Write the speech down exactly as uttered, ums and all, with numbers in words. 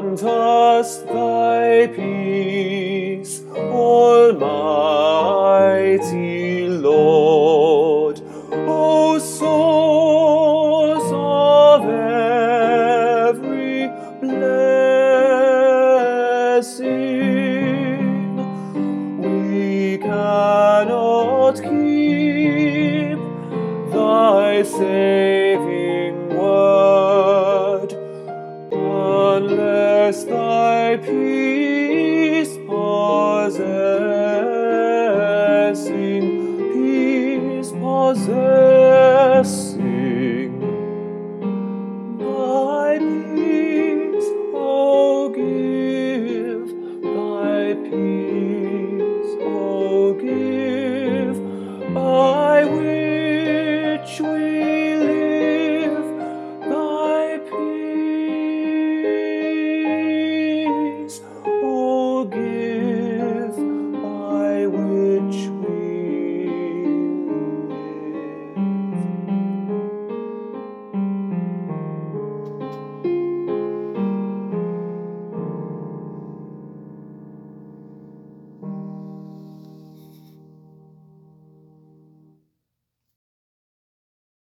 grant us thy peace, Almighty.